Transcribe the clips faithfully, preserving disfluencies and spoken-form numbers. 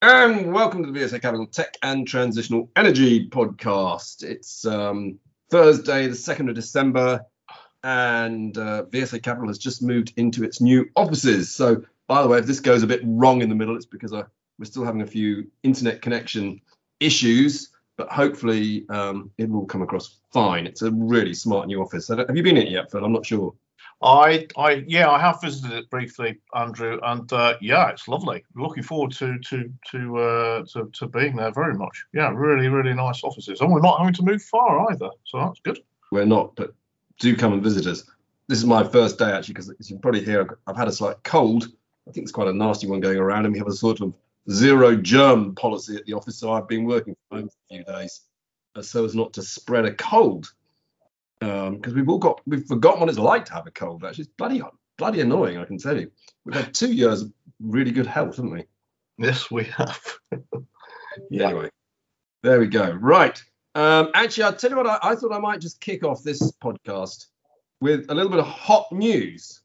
And welcome to the V S A Capital Tech and Transitional Energy podcast. It's um, Thursday, the second of December, and uh, V S A Capital has just moved into its new offices. So, by the way, if this goes a bit wrong in the middle, it's because I, we're still having a few internet connection issues, but hopefully um, it will come across fine. It's a really smart new office. Have you been in it yet, Phil? I'm not sure. I, I, yeah, I have visited it briefly, Andrew, and uh, yeah, it's lovely. Looking forward to to to, uh, to to being there very much. Yeah, really, really nice offices, and we're not having to move far either, so that's good. We're not, but do come and visit us. This is my first day actually, because as you can probably hear, I've had a slight cold. I think it's quite a nasty one going around, and we have a sort of zero germ policy at the office, so I've been working from home for a few days, so as not to spread a cold. Because um, we've all got, we've forgotten what it's like to have a cold, actually. It's bloody, bloody annoying, I can tell you. We've had two years of really good health, haven't we? Yes, we have. Yeah. Anyway, there we go. Right. Um, actually, I'll tell you what, I, I thought I might just kick off this podcast with a little bit of hot news.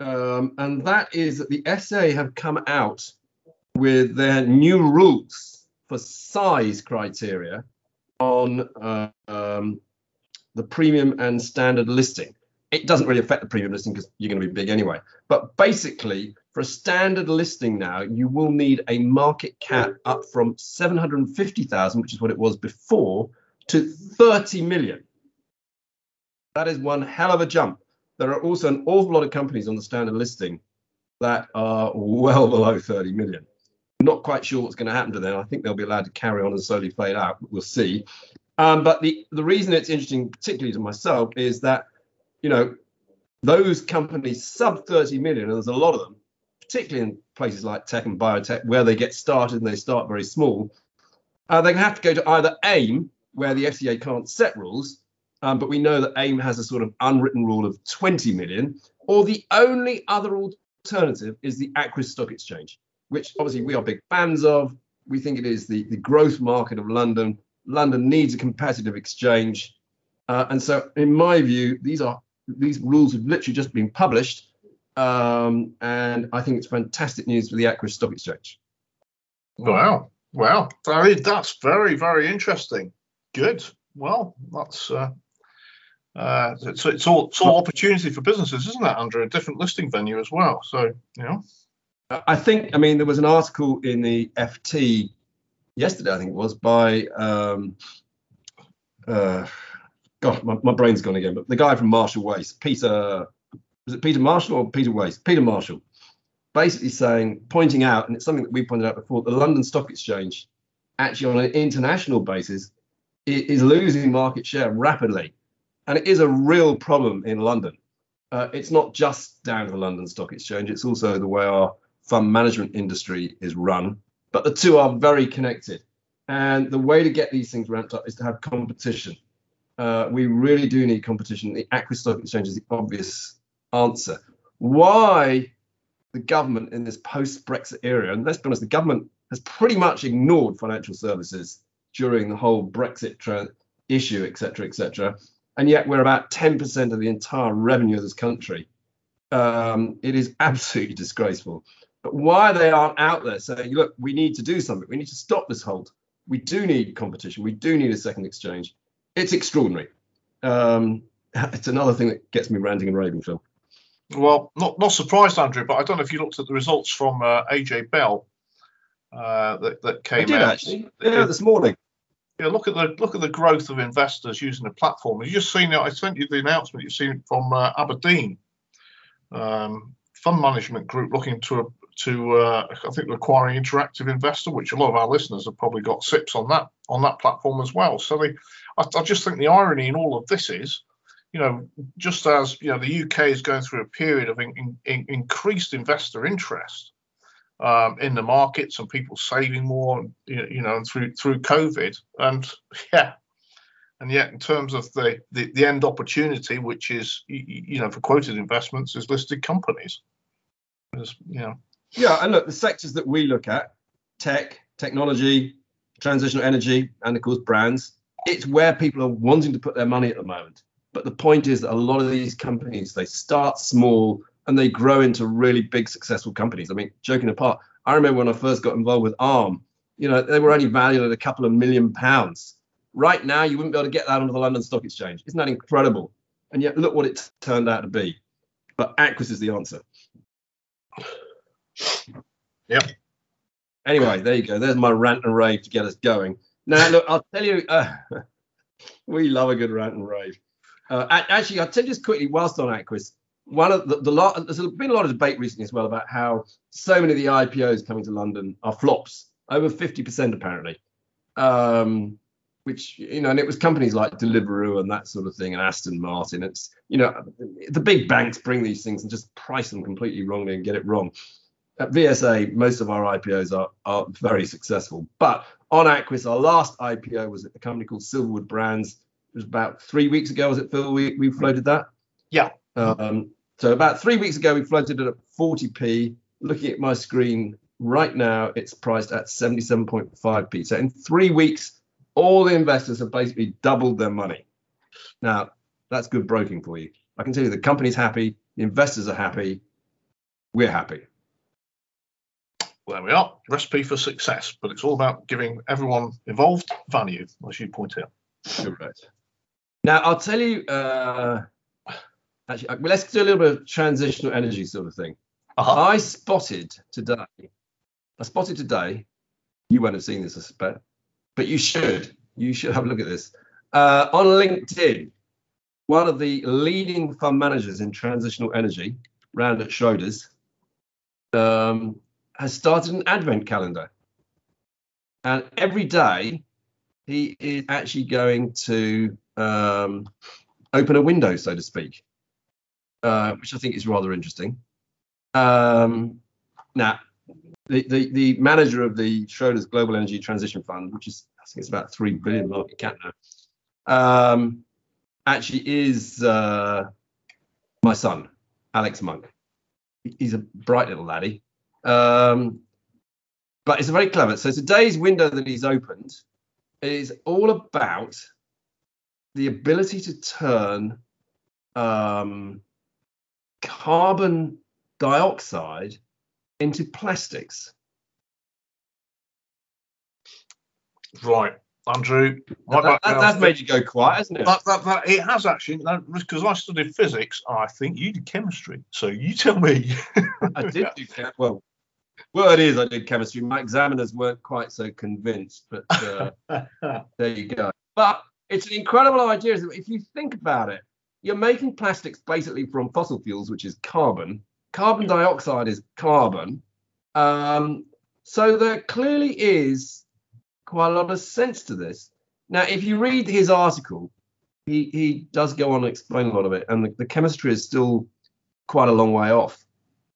Um, and that is that the S A have come out with their new rules for size criteria on uh, um the premium and standard listing. It doesn't really affect the premium listing because you're going to be big anyway. But basically, for a standard listing now, you will need a market cap up from seven hundred fifty thousand, which is what it was before, to thirty million. That is one hell of a jump. There are also an awful lot of companies on the standard listing that are well below thirty million. Not quite sure what's going to happen to them. I think they'll be allowed to carry on and slowly fade out. We'll see. Um, but the, the reason it's interesting, particularly to myself, is that, you know, those companies sub thirty million, and there's a lot of them, particularly in places like tech and biotech, where they get started and they start very small, uh, they're going to have to go to either AIM, where the F C A can't set rules, um, but we know that AIM has a sort of unwritten rule of twenty million, or the only other alternative is the Aquis Stock Exchange, which obviously we are big fans of. We think it is the, the growth market of London. London needs a competitive exchange. Uh, and so in my view, these are these rules have literally just been published. Um, and I think it's fantastic news for the Aquis Stock Exchange. Wow. Wow. I mean, that's very, very interesting. Good. Well, that's uh, uh, it's, it's, all, it's all opportunity for businesses, isn't it, Andrew? A different listing venue as well. So, you know. I think, I mean, there was an article in the F T yesterday, I think it was, by, um, uh, God, my, my brain's gone again, but the guy from Marshall Ways, Peter, was it Peter Marshall or Peter Ways? Peter Marshall, basically saying, pointing out, and it's something that we pointed out before, the London Stock Exchange, actually on an international basis, is losing market share rapidly. And it is a real problem in London. Uh, it's not just down to the London Stock Exchange, it's also the way our fund management industry is run. But the two are very connected. And the way to get these things ramped up is to have competition. Uh, we really do need competition. The Aquis Stock Exchange is the obvious answer. Why the government in this post-Brexit era, and let's be honest, the government has pretty much ignored financial services during the whole Brexit tra- issue, et cetera, et cetera. And yet we're about ten percent of the entire revenue of this country. Um, it is absolutely disgraceful. But why they aren't out there saying, look, we need to do something. We need to stop this halt. We do need competition. We do need a second exchange. It's extraordinary. Um, it's another thing that gets me ranting and raving, Phil. Well, not not surprised, Andrew, but I don't know if you looked at the results from uh, A J Bell uh, that, that came out. I did, out. actually. Yeah, this morning. Yeah, look at the look at the growth of investors using the platform. You've just seen it. I sent you the announcement. You've seen it from uh, Aberdeen um, Fund Management Group looking to a to uh, I think acquiring Interactive Investor, which a lot of our listeners have probably got sips on that on that platform as well. So they, I, I just think the irony in all of this is, you know, just as you know the U K is going through a period of in, in, in increased investor interest um, in the markets and people saving more, you know, through through COVID, and yeah, and yet in terms of the the, the end opportunity, which is you know for quoted investments, is listed companies, There's, you know. Yeah, and look, the sectors that we look at, tech, technology, transitional energy, and of course brands, it's where people are wanting to put their money at the moment. But the point is that a lot of these companies, they start small and they grow into really big, successful companies. I mean, joking apart, I remember when I first got involved with ARM, you know, they were only valued at a couple of million pounds. Right now, you wouldn't be able to get that onto the London Stock Exchange. Isn't that incredible? And yet, look what it turned out to be. But Aquis is the answer. Yep. Anyway, there you go. There's my rant and rave to get us going. Now, look, I'll tell you, uh, we love a good rant and rave. Uh, actually, I'll tell you just quickly, whilst on Aquis, one of the, the lot, there's been a lot of debate recently as well about how so many of the I P Os coming to London are flops, over fifty percent apparently. Um, which, you know, and it was companies like Deliveroo and that sort of thing, and Aston Martin. It's, you know, the big banks bring these things and just price them completely wrongly and get it wrong. At V S A, most of our I P Os are, are very successful. But on Aquis, our last I P O was at a company called Silverwood Brands. It was about three weeks ago, was it, Phil? We, we floated that? Yeah. Um, so about three weeks ago, we floated it at forty p. Looking at my screen right now, it's priced at seventy-seven point five p. So in three weeks, all the investors have basically doubled their money. Now, that's good broking for you. I can tell you the company's happy. The investors are happy. We're happy. Well, there we are, recipe for success, but it's all about giving everyone involved value, as you point out. Correct. Now, I'll tell you, uh, actually, well, let's do a little bit of transitional energy sort of thing. Uh-huh. I spotted today, I spotted today, you won't have seen this, I suspect, but you should, you should have a look at this. Uh, on LinkedIn, one of the leading fund managers in transitional energy, Rand at Schroders, um, has started an advent calendar. And every day he is actually going to um, open a window, so to speak, uh, which I think is rather interesting. Um, now, the, the, the manager of the Schroeder's Global Energy Transition Fund, which is, I think it's about three billion market cap now, um, actually is uh, my son, Alex Monk. He's a bright little laddie. Um, but it's very clever. So today's window that he's opened is all about the ability to turn um, carbon dioxide into plastics. Right, Andrew. That, that, that's made you go quiet, hasn't it? That, that, that, it has actually, because I studied physics. I think you did chemistry. So you tell me. I did do chem. Well. Well, it is. I did chemistry. My examiners weren't quite so convinced, but uh, there you go. But it's an incredible idea. If you think about it, you're making plastics basically from fossil fuels, which is carbon. Carbon dioxide is carbon. Um, so there clearly is quite a lot of sense to this. Now, if you read his article, he, he does go on and explain a lot of it. And the, the chemistry is still quite a long way off.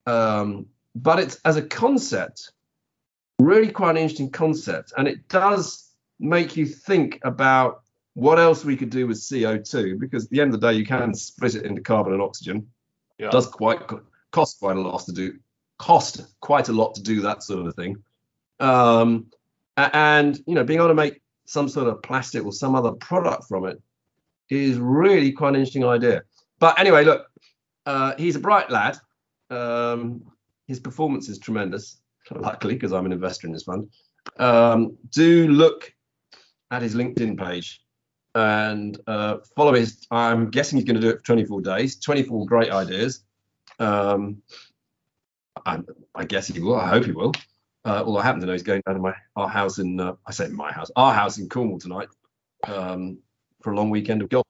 Um, But it's, as a concept, really quite an interesting concept. And it does make you think about what else we could do with C O two, because at the end of the day, you can split it into carbon and oxygen. Yeah. It does quite cost quite a lot to do, cost quite a lot to do that sort of thing. Um, and, you know, being able to make some sort of plastic or some other product from it is really quite an interesting idea. But anyway, look, uh, he's a bright lad. Um, His performance is tremendous, luckily, because I'm an investor in this fund. Um, do look at his LinkedIn page and uh, follow his. I'm guessing he's going to do it for twenty-four days. twenty-four great ideas. Um, I, I guess he will. I hope he will. Uh, all I happen to know is going down to my our house in. Uh, I say my house, our house in Cornwall tonight um, for a long weekend of golf.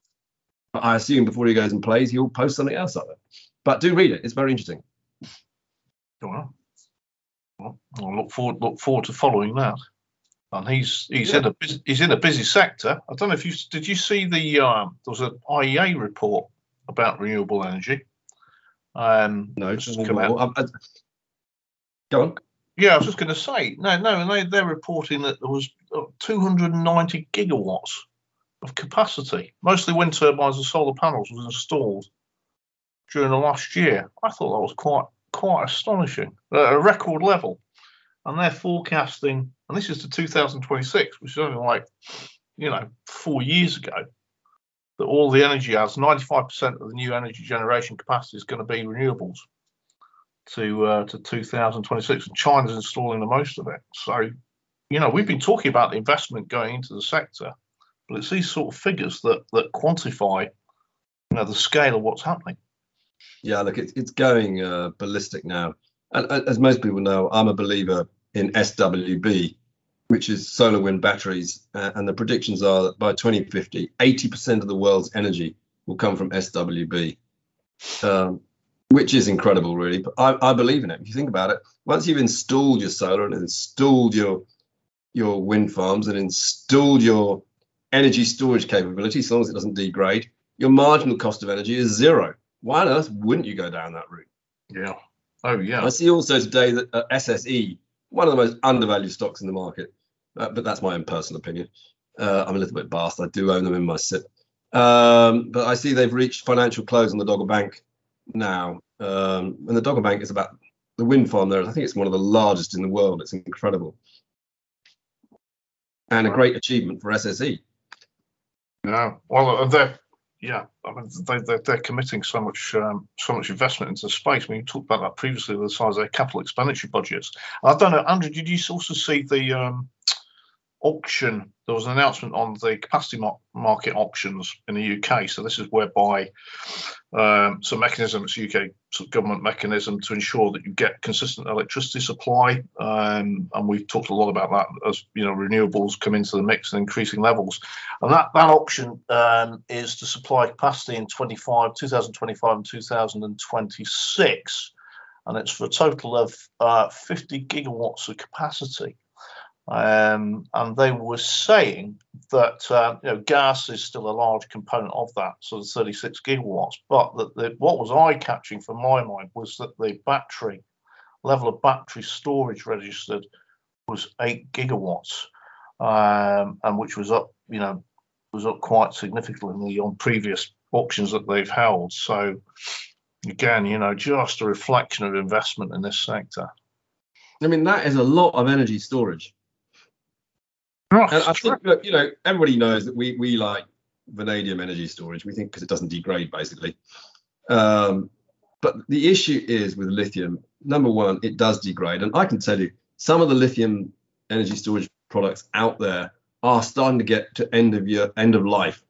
But I assume before he goes and plays, he'll post something else up there. But do read it; it's very interesting. Well, I look forward look forward to following that. And he's he's yeah. in a he's in a busy sector. I don't know if you did you see the um, there was an I E A report about renewable energy. Um, no, it's just come out. I'm, I, go on. Yeah, I was just going to say no, no, and they they're reporting that there was two hundred ninety gigawatts of capacity, mostly wind turbines and solar panels, was installed during the last year. I thought that was quite. Quite astonishing, at a record level, and they're forecasting, and this is to two thousand twenty-six, which is only like, you know, four years ago, that all the energy adds, ninety-five percent of the new energy generation capacity is going to be renewables to uh, to two thousand twenty-six, and China's installing the most of it. So, you know, we've been talking about the investment going into the sector, but it's these sort of figures that that quantify, you know, the scale of what's happening. Yeah, look, it's it's going uh, ballistic now, and as most people know, I'm a believer in S W B, which is solar wind batteries, uh, and the predictions are that by twenty fifty, eighty percent of the world's energy will come from S W B. Um, which is incredible, really. But I, I believe in it. If you think about it, once you've installed your solar and installed your your wind farms and installed your energy storage capability, so long as it doesn't degrade, your marginal cost of energy is zero. Why on earth wouldn't you go down that route? Yeah. Oh, yeah. I see also today that uh, S S E, one of the most undervalued stocks in the market, uh, but that's my own personal opinion. Uh, I'm a little bit biased. I do own them in my S I P. Um, but I see they've reached financial close on the Dogger Bank now. Um, and the Dogger Bank is about the wind farm there. I think it's one of the largest in the world. It's incredible. And a great achievement for S S E. Yeah. Well, they're, yeah, I mean, they, they're, they're committing so much um, so much investment into space. I mean, you talked about that previously with the size of their capital expenditure budgets. I don't know, Andrew, did you also see the um, auction? There was an announcement on the capacity mar- market auctions in the U K. So this is whereby um, some mechanism, it's a U K sort of government mechanism to ensure that you get consistent electricity supply. Um, and we've talked a lot about that as, you know, renewables come into the mix in increasing levels. And that, that auction um, is to supply capacity in twenty-five, twenty twenty-five and two thousand twenty-six. And it's for a total of uh, fifty gigawatts of capacity. Um, and they were saying that uh, you know, gas is still a large component of that, so thirty-six gigawatts. But that the, what was eye-catching for my mind was that the battery level of battery storage registered was eight gigawatts, um, and which was up, you know, was up quite significantly on previous auctions that they've held. So again, you know, just a reflection of investment in this sector. I mean, that is a lot of energy storage. Oh, and I think, look, you know, everybody knows that we we like vanadium energy storage. We think because it doesn't degrade, basically. Um, but the issue is with lithium, number one, it does degrade. And I can tell you, some of the lithium energy storage products out there are starting to get to end of year, end of life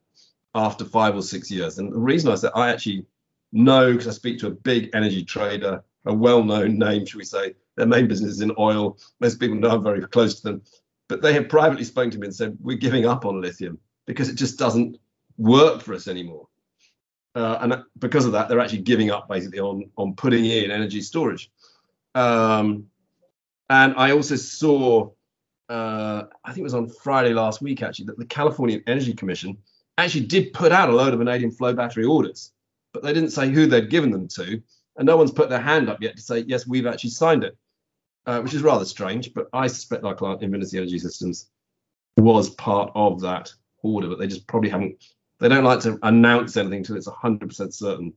after five or six years. And the reason I said I actually know, because I speak to a big energy trader, a well-known name, should we say. Their main business is in oil. Most people know I'm very close to them. But they have privately spoken to me and said, we're giving up on lithium because it just doesn't work for us anymore. Uh, and because of that, they're actually giving up basically on, on putting in energy storage. Um, and I also saw, uh, I think it was on Friday last week, actually, that the California Energy Commission actually did put out a load of vanadium flow battery orders, but they didn't say who they'd given them to. And no one's put their hand up yet to say, yes, we've actually signed it. Uh, which is rather strange, but I suspect our client, Invincia Energy Systems, was part of that order, but they just probably haven't, they don't like to announce anything until it's one hundred percent certain.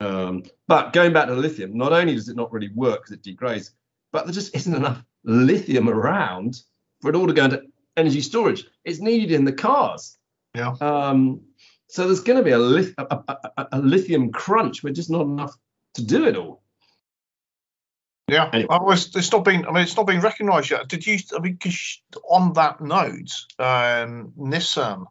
Um, but going back to lithium, not only does it not really work because it degrades, but there just isn't enough lithium around for it all to go into energy storage. It's needed in the cars. Yeah. Um, so there's going to be a, lith- a, a, a, a lithium crunch, but just not enough to do it all. Yeah, anyway. I was, it's not been. I mean, it's not been recognised yet. Did you? I mean, cause on that note, um, Nissan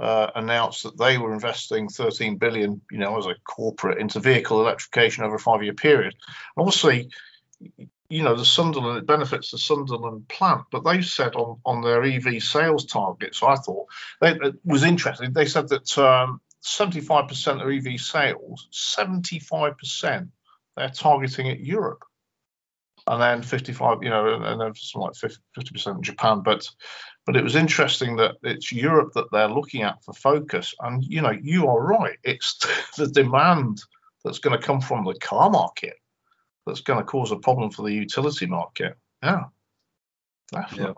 uh, announced that they were investing thirteen billion, you know, as a corporate into vehicle electrification over a five-year period. And obviously, you know, the Sunderland, it benefits the Sunderland plant, but they said on on their E V sales targets, I thought they, it was interesting. They said that um, seventy-five percent of E V sales, seventy-five percent, they're targeting at Europe. And then fifty-five, you know, and then something like fifty percent in Japan. But but it was interesting that it's Europe that they're looking at for focus. And, you know, you are right. It's the demand that's going to come from the car market that's going to cause a problem for the utility market. Yeah, definitely. Yeah.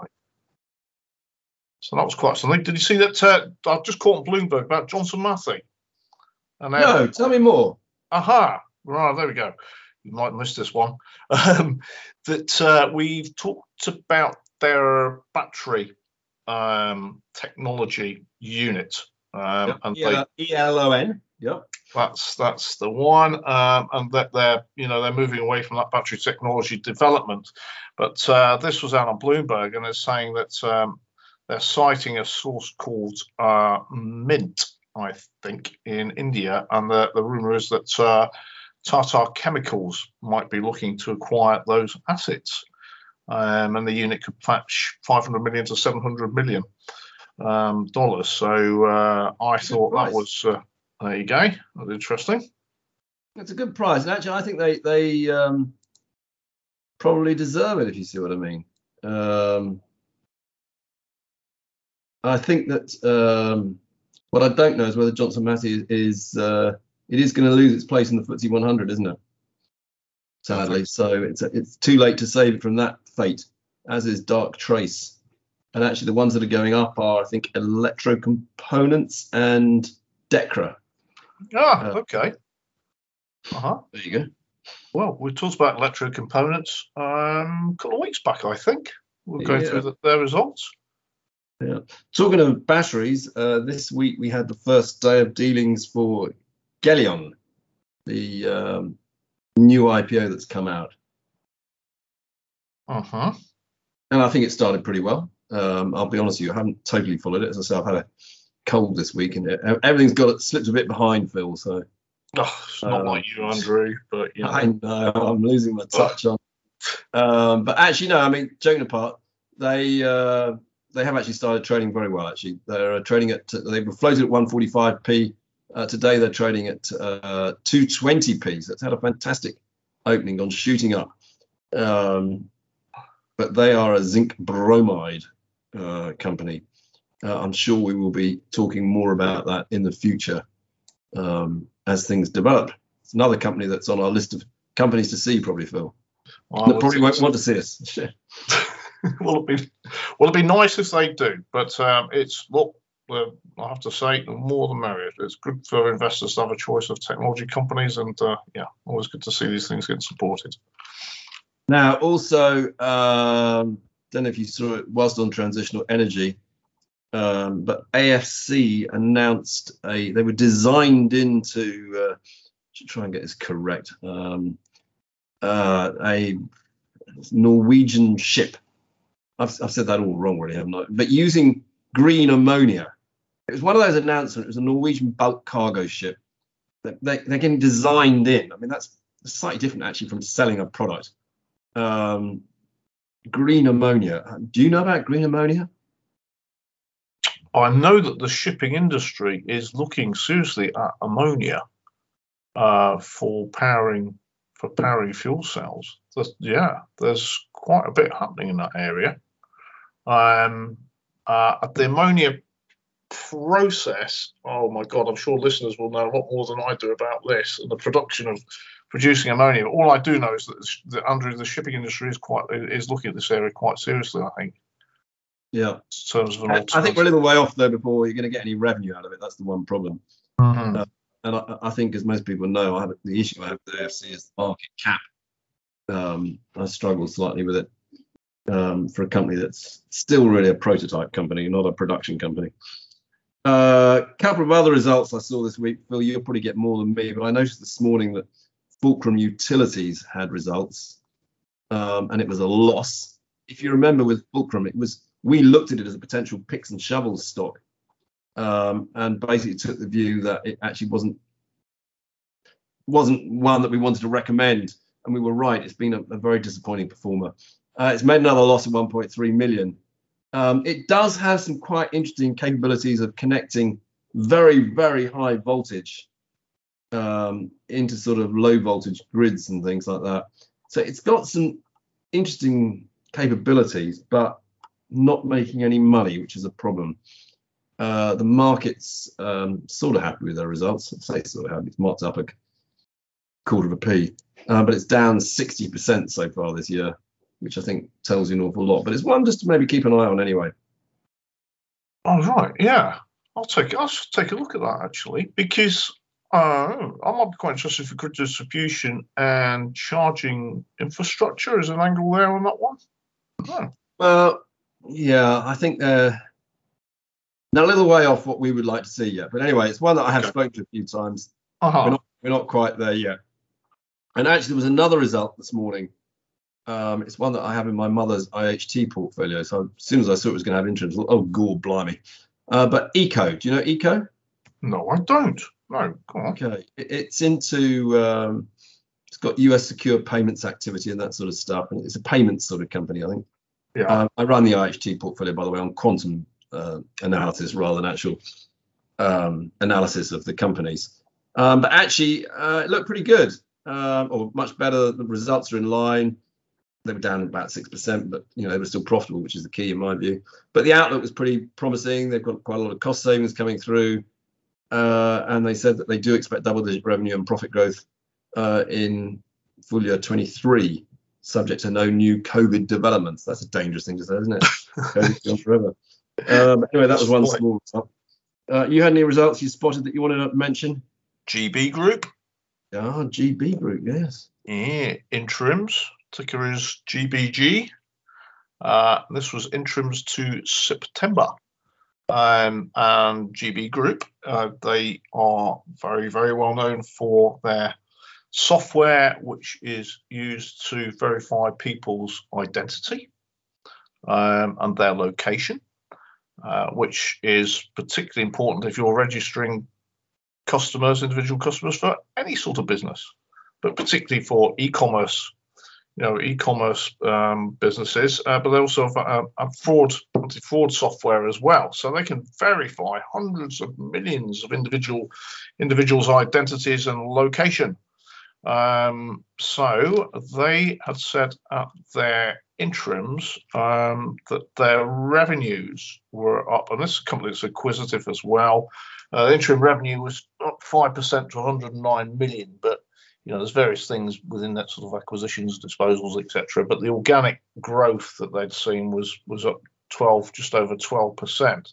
So that was quite something. Did you see that? Uh, I just caught on Bloomberg about Johnson Matthey. And then, no, tell me more. Aha. Right, there we go. You might miss this one, um, that uh, we've talked about their battery um, technology unit. Um, yep. and E L O N. Yep. That's that's the one, um, and that they're you know they're moving away from that battery technology development. But uh, this was out on Bloomberg, and they're saying that um, they're citing a source called uh, Mint, I think, in India, and the the rumor is that uh, Tata Chemicals might be looking to acquire those assets, um, and the unit could fetch five hundred million to seven hundred million um, dollars. So uh, I thought that was. Uh, There you go. That's interesting. That's a good price. And actually, I think they they um, probably deserve it, if you see what I mean. Um, I think that um, what I don't know is whether Johnson Matthey is, uh, it is going to lose its place in the F T S E one hundred, isn't it? Sadly. So it's it's too late to save it from that fate, as is Dark Trace. And actually, the ones that are going up are, I think, Electro Components and Decra. Ah, uh, okay. Uh-huh. There you go. Well, we talked about Electro Components um, a couple of weeks back, I think. We'll go yeah. through the, their results. Yeah. Talking of batteries, uh, this week we had the first day of dealings for Gelion, the um, new I P O that's come out. Uh-huh. And I think it started pretty well. Um, I'll be honest with you, I haven't totally followed it. As I said, I've had a cold this week, and everything's got slipped a bit behind, Phil. So oh, it's not um, like you, Andrew, but you know. I know I'm losing my touch on. Um, but actually, no. I mean, joking apart, they uh, they have actually started trading very well. Actually, they're trading at they were floated at one forty-five p. Uh, today, they're trading at uh, two twenty p. So it's had a fantastic opening, gone shooting up. Um, but they are a zinc bromide uh, company. Uh, I'm sure we will be talking more about that in the future um, as things develop. It's another company that's on our list of companies to see, probably, Phil. Well, they probably won't so. want to see us. Well, it'd be, well, it'd be nice if they do, but um, it's, well, uh, I have to say, the more the merrier. It's good for investors to have a choice of technology companies, and uh, yeah, always good to see these things getting supported. Now, also, um, don't know if you saw it, whilst on transitional energy, Um, but A F C announced a, they were designed into, uh, try and get this correct, um, uh, a Norwegian ship. I've, I've said that all wrong really, haven't I? But using green ammonia. It was one of those announcements. It was a Norwegian bulk cargo ship. They, they, they're getting designed in. I mean, that's slightly different actually from selling a product. Um, green ammonia. Do you know about green ammonia? I know that the shipping industry is looking seriously at ammonia uh, for powering for powering fuel cells. That's, yeah, there's quite a bit happening in that area. Um, uh, the ammonia process. Oh my God! I'm sure listeners will know a lot more than I do about this and the production of producing ammonia. But all I do know is that, that Andrew, the shipping industry is quite is looking at this area quite seriously, I think. Yeah, terms of an I think we're a little way off though before you're going to get any revenue out of it. That's the one problem. Mm-hmm. uh, and I, I think, as most people know, I have the issue I have with the A F C is the market cap. Um, I struggle slightly with it um, for a company that's still really a prototype company, not a production company. A uh, couple of other results I saw this week, Phil. You'll probably get more than me, but I noticed this morning that Fulcrum Utilities had results, um, and it was a loss. If you remember, with Fulcrum, it was we looked at it as a potential picks and shovels stock um, and basically took the view that it actually wasn't wasn't one that we wanted to recommend. And we were right. It's been a, a very disappointing performer. Uh, it's made another loss of one point three million. Um, it does have some quite interesting capabilities of connecting very, very high voltage um, into sort of low voltage grids and things like that. So it's got some interesting capabilities, but not making any money, which is a problem. Uh, the market's um, sort of happy with their results. I'd say sort of happy. It's marked up a quarter of a p, uh, but it's down sixty percent so far this year, which I think tells you an awful lot. But it's one just to maybe keep an eye on anyway. All right, yeah, I'll take I'll take a look at that actually, because uh, I might be quite interested for grid distribution and charging infrastructure. Is an angle there on that one? Oh. Well. Yeah, I think they're, they're a little way off what we would like to see yet. But anyway, it's one that I have okay. spoken to a few times. Uh-huh. We're, not, we're not quite there yet. And actually, there was another result this morning. Um, it's one that I have in my mother's I H T portfolio. So as soon as I saw it was going to have interest, oh, God, blimey. Uh, but Eco, do you know Eco? No, I don't. No, go on. Okay. It, it's into, um, it's got U S secure payments activity and that sort of stuff. And it's a payments sort of company, I think. Yeah. Um, I run the I H T portfolio, by the way, on quantum uh, analysis rather than actual um, analysis of the companies. Um, but actually, uh, it looked pretty good, um, or much better. The results are in line. They were down about six percent, but you know they were still profitable, which is the key in my view. But the outlook was pretty promising. They've got quite a lot of cost savings coming through, uh, and they said that they do expect double-digit revenue and profit growth uh, in full year twenty-three, subject to no new COVID developments. That's a dangerous thing to say, isn't it? COVID's gone forever. Um, anyway, that was one small result. Uh, you had any results you spotted that you wanted to mention? G B Group. Ah, G B Group, yes. Yeah, interims. Ticker is G B G. Uh, this was interims to September. Um, and G B Group, uh, they are very, very well known for their software, which is used to verify people's identity um, and their location, uh, which is particularly important if you're registering customers, individual customers for any sort of business, but particularly for e-commerce, you know, e-commerce um, businesses, uh, but they also have uh, a fraud, anti-fraud software as well. So they can verify hundreds of millions of individual individuals' identities and location. Um, so they had said at their interims um, that their revenues were up, and this company is acquisitive as well. Uh, interim revenue was up five percent to one hundred nine million, but you know there's various things within that sort of acquisitions, disposals, et cetera. But the organic growth that they'd seen was was up twelve, just over twelve percent.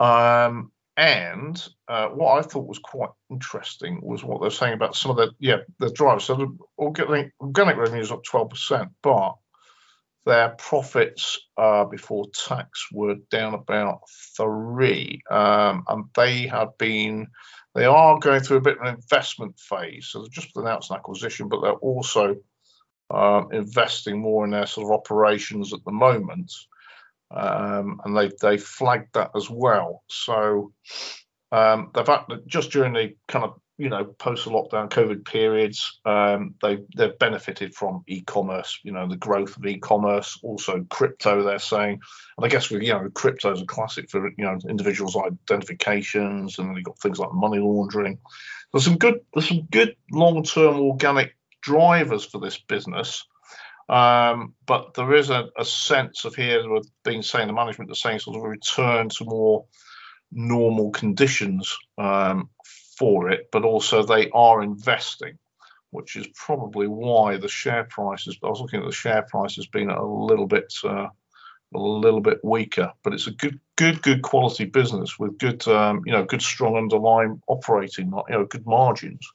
Um, and uh, what I thought was quite interesting was what they're saying about some of the yeah the drivers. So the organic, organic revenue is up twelve percent, but their profits uh, before tax were down about three, um, and they have been, they are going through a bit of an investment phase. So they've just announced an acquisition, but they're also um, investing more in their sort of operations at the moment, um, and they they flagged that as well. So um, they've had, just during the kind of you know, post lockdown COVID periods, um, they, they've benefited from e-commerce, you know, the growth of e-commerce, also crypto, they're saying. And I guess, with, you know, crypto is a classic for, you know, individuals' identifications, and then you've got things like money laundering. There's some good, there's some good long-term organic drivers for this business. Um, but there is a, a sense of here, we've been saying, the management is saying sort of a return to more normal conditions um, for it, but also they are investing, which is probably why the share price is, I was looking at the share price has been a little bit uh, a little bit weaker, but it's a good good good quality business with good um, you know good strong underlying operating, you know, good margins.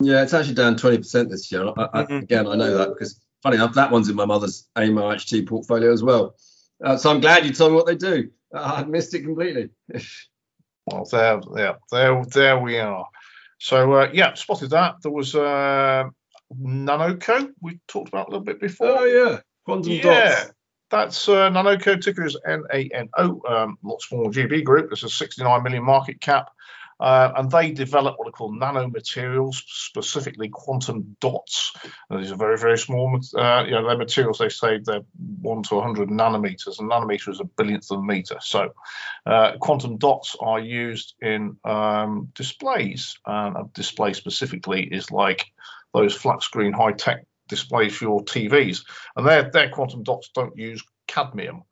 Yeah, it's actually down twenty percent this year. I, mm-hmm. I, again, I know that because funny enough, that one's in my mother's AIM I H T portfolio as well. Uh, so I'm glad you told me what they do. Uh, I missed it completely. Well, there, there, there, there we are. So, uh, yeah, spotted that. There was uh, Nanoco, we talked about a little bit before. Oh, yeah. Quantum yeah, dots. Yeah, that's uh, Nanoco. Ticker is N A N O. Um, lots more G B Group. There's a sixty-nine million market cap. Uh, and they develop what are called nanomaterials, specifically quantum dots. And these are very, very small. Uh, you know, their materials, they say they're one to one hundred nanometers, and nanometer is a billionth of a meter. So uh, quantum dots are used in um, displays. And a display specifically is like those flat screen high-tech displays for your T Vs. And their, their quantum dots don't use cadmium.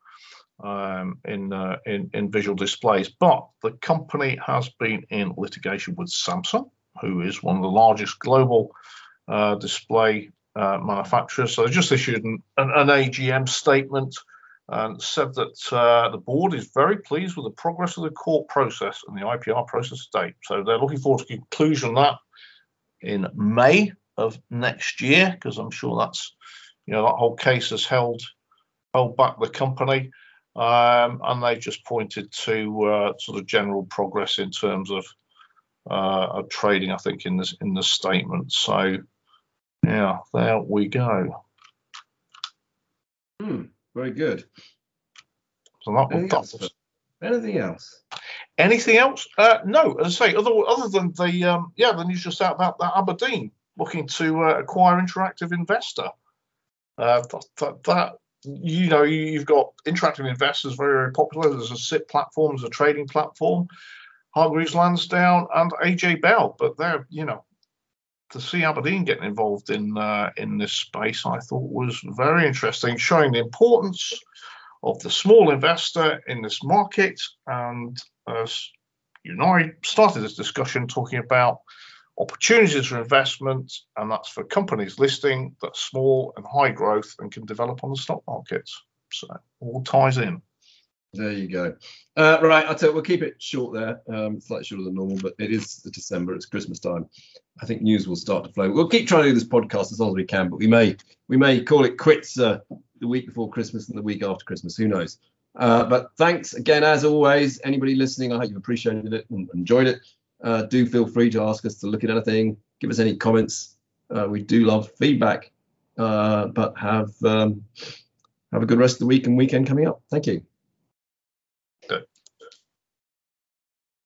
Um, in, uh, in in visual displays, but the company has been in litigation with Samsung, who is one of the largest global uh, display uh, manufacturers. So they just issued an, an, an A G M statement and said that uh, the board is very pleased with the progress of the court process and the I P R process to date. So they're looking forward to conclusion on that in May of next year, because I'm sure that's, you know, that whole case has held held back the company. Um, and they just pointed to uh, sort of general progress in terms of uh, are trading, I think, in this in the statement. So yeah, there we go. Hmm, very good. So that anything, was, else? anything else? Anything else? Uh, no, as I say, other other than the um, yeah, the news just out about that Aberdeen looking to uh, acquire Interactive Investor. Uh, that, that, that you know, you, you've got Interactive Investors, very very popular. There's a S I P platform, there's a trading platform, Hargreaves Lansdown and A J Bell. But they're, you know, to see Aberdeen getting involved in uh, in this space, I thought was very interesting, showing the importance of the small investor in this market. And as you know, I started this discussion talking about opportunities for investment, and that's for companies listing that's small and high growth and can develop on the stock markets. So all ties in. There you go. Uh, right, I'll tell you, we'll keep it short there, um, slightly shorter than normal, but it is December, it's Christmas time. I think news will start to flow. We'll keep trying to do this podcast as long as we can, but we may we may call it quits uh, the week before Christmas and the week after Christmas, who knows. Uh, but thanks again, as always, anybody listening, I hope you've appreciated it and enjoyed it. Uh, do feel free to ask us to look at anything, give us any comments. Uh, we do love feedback, uh, but have um, have a good rest of the week and weekend coming up. Thank you.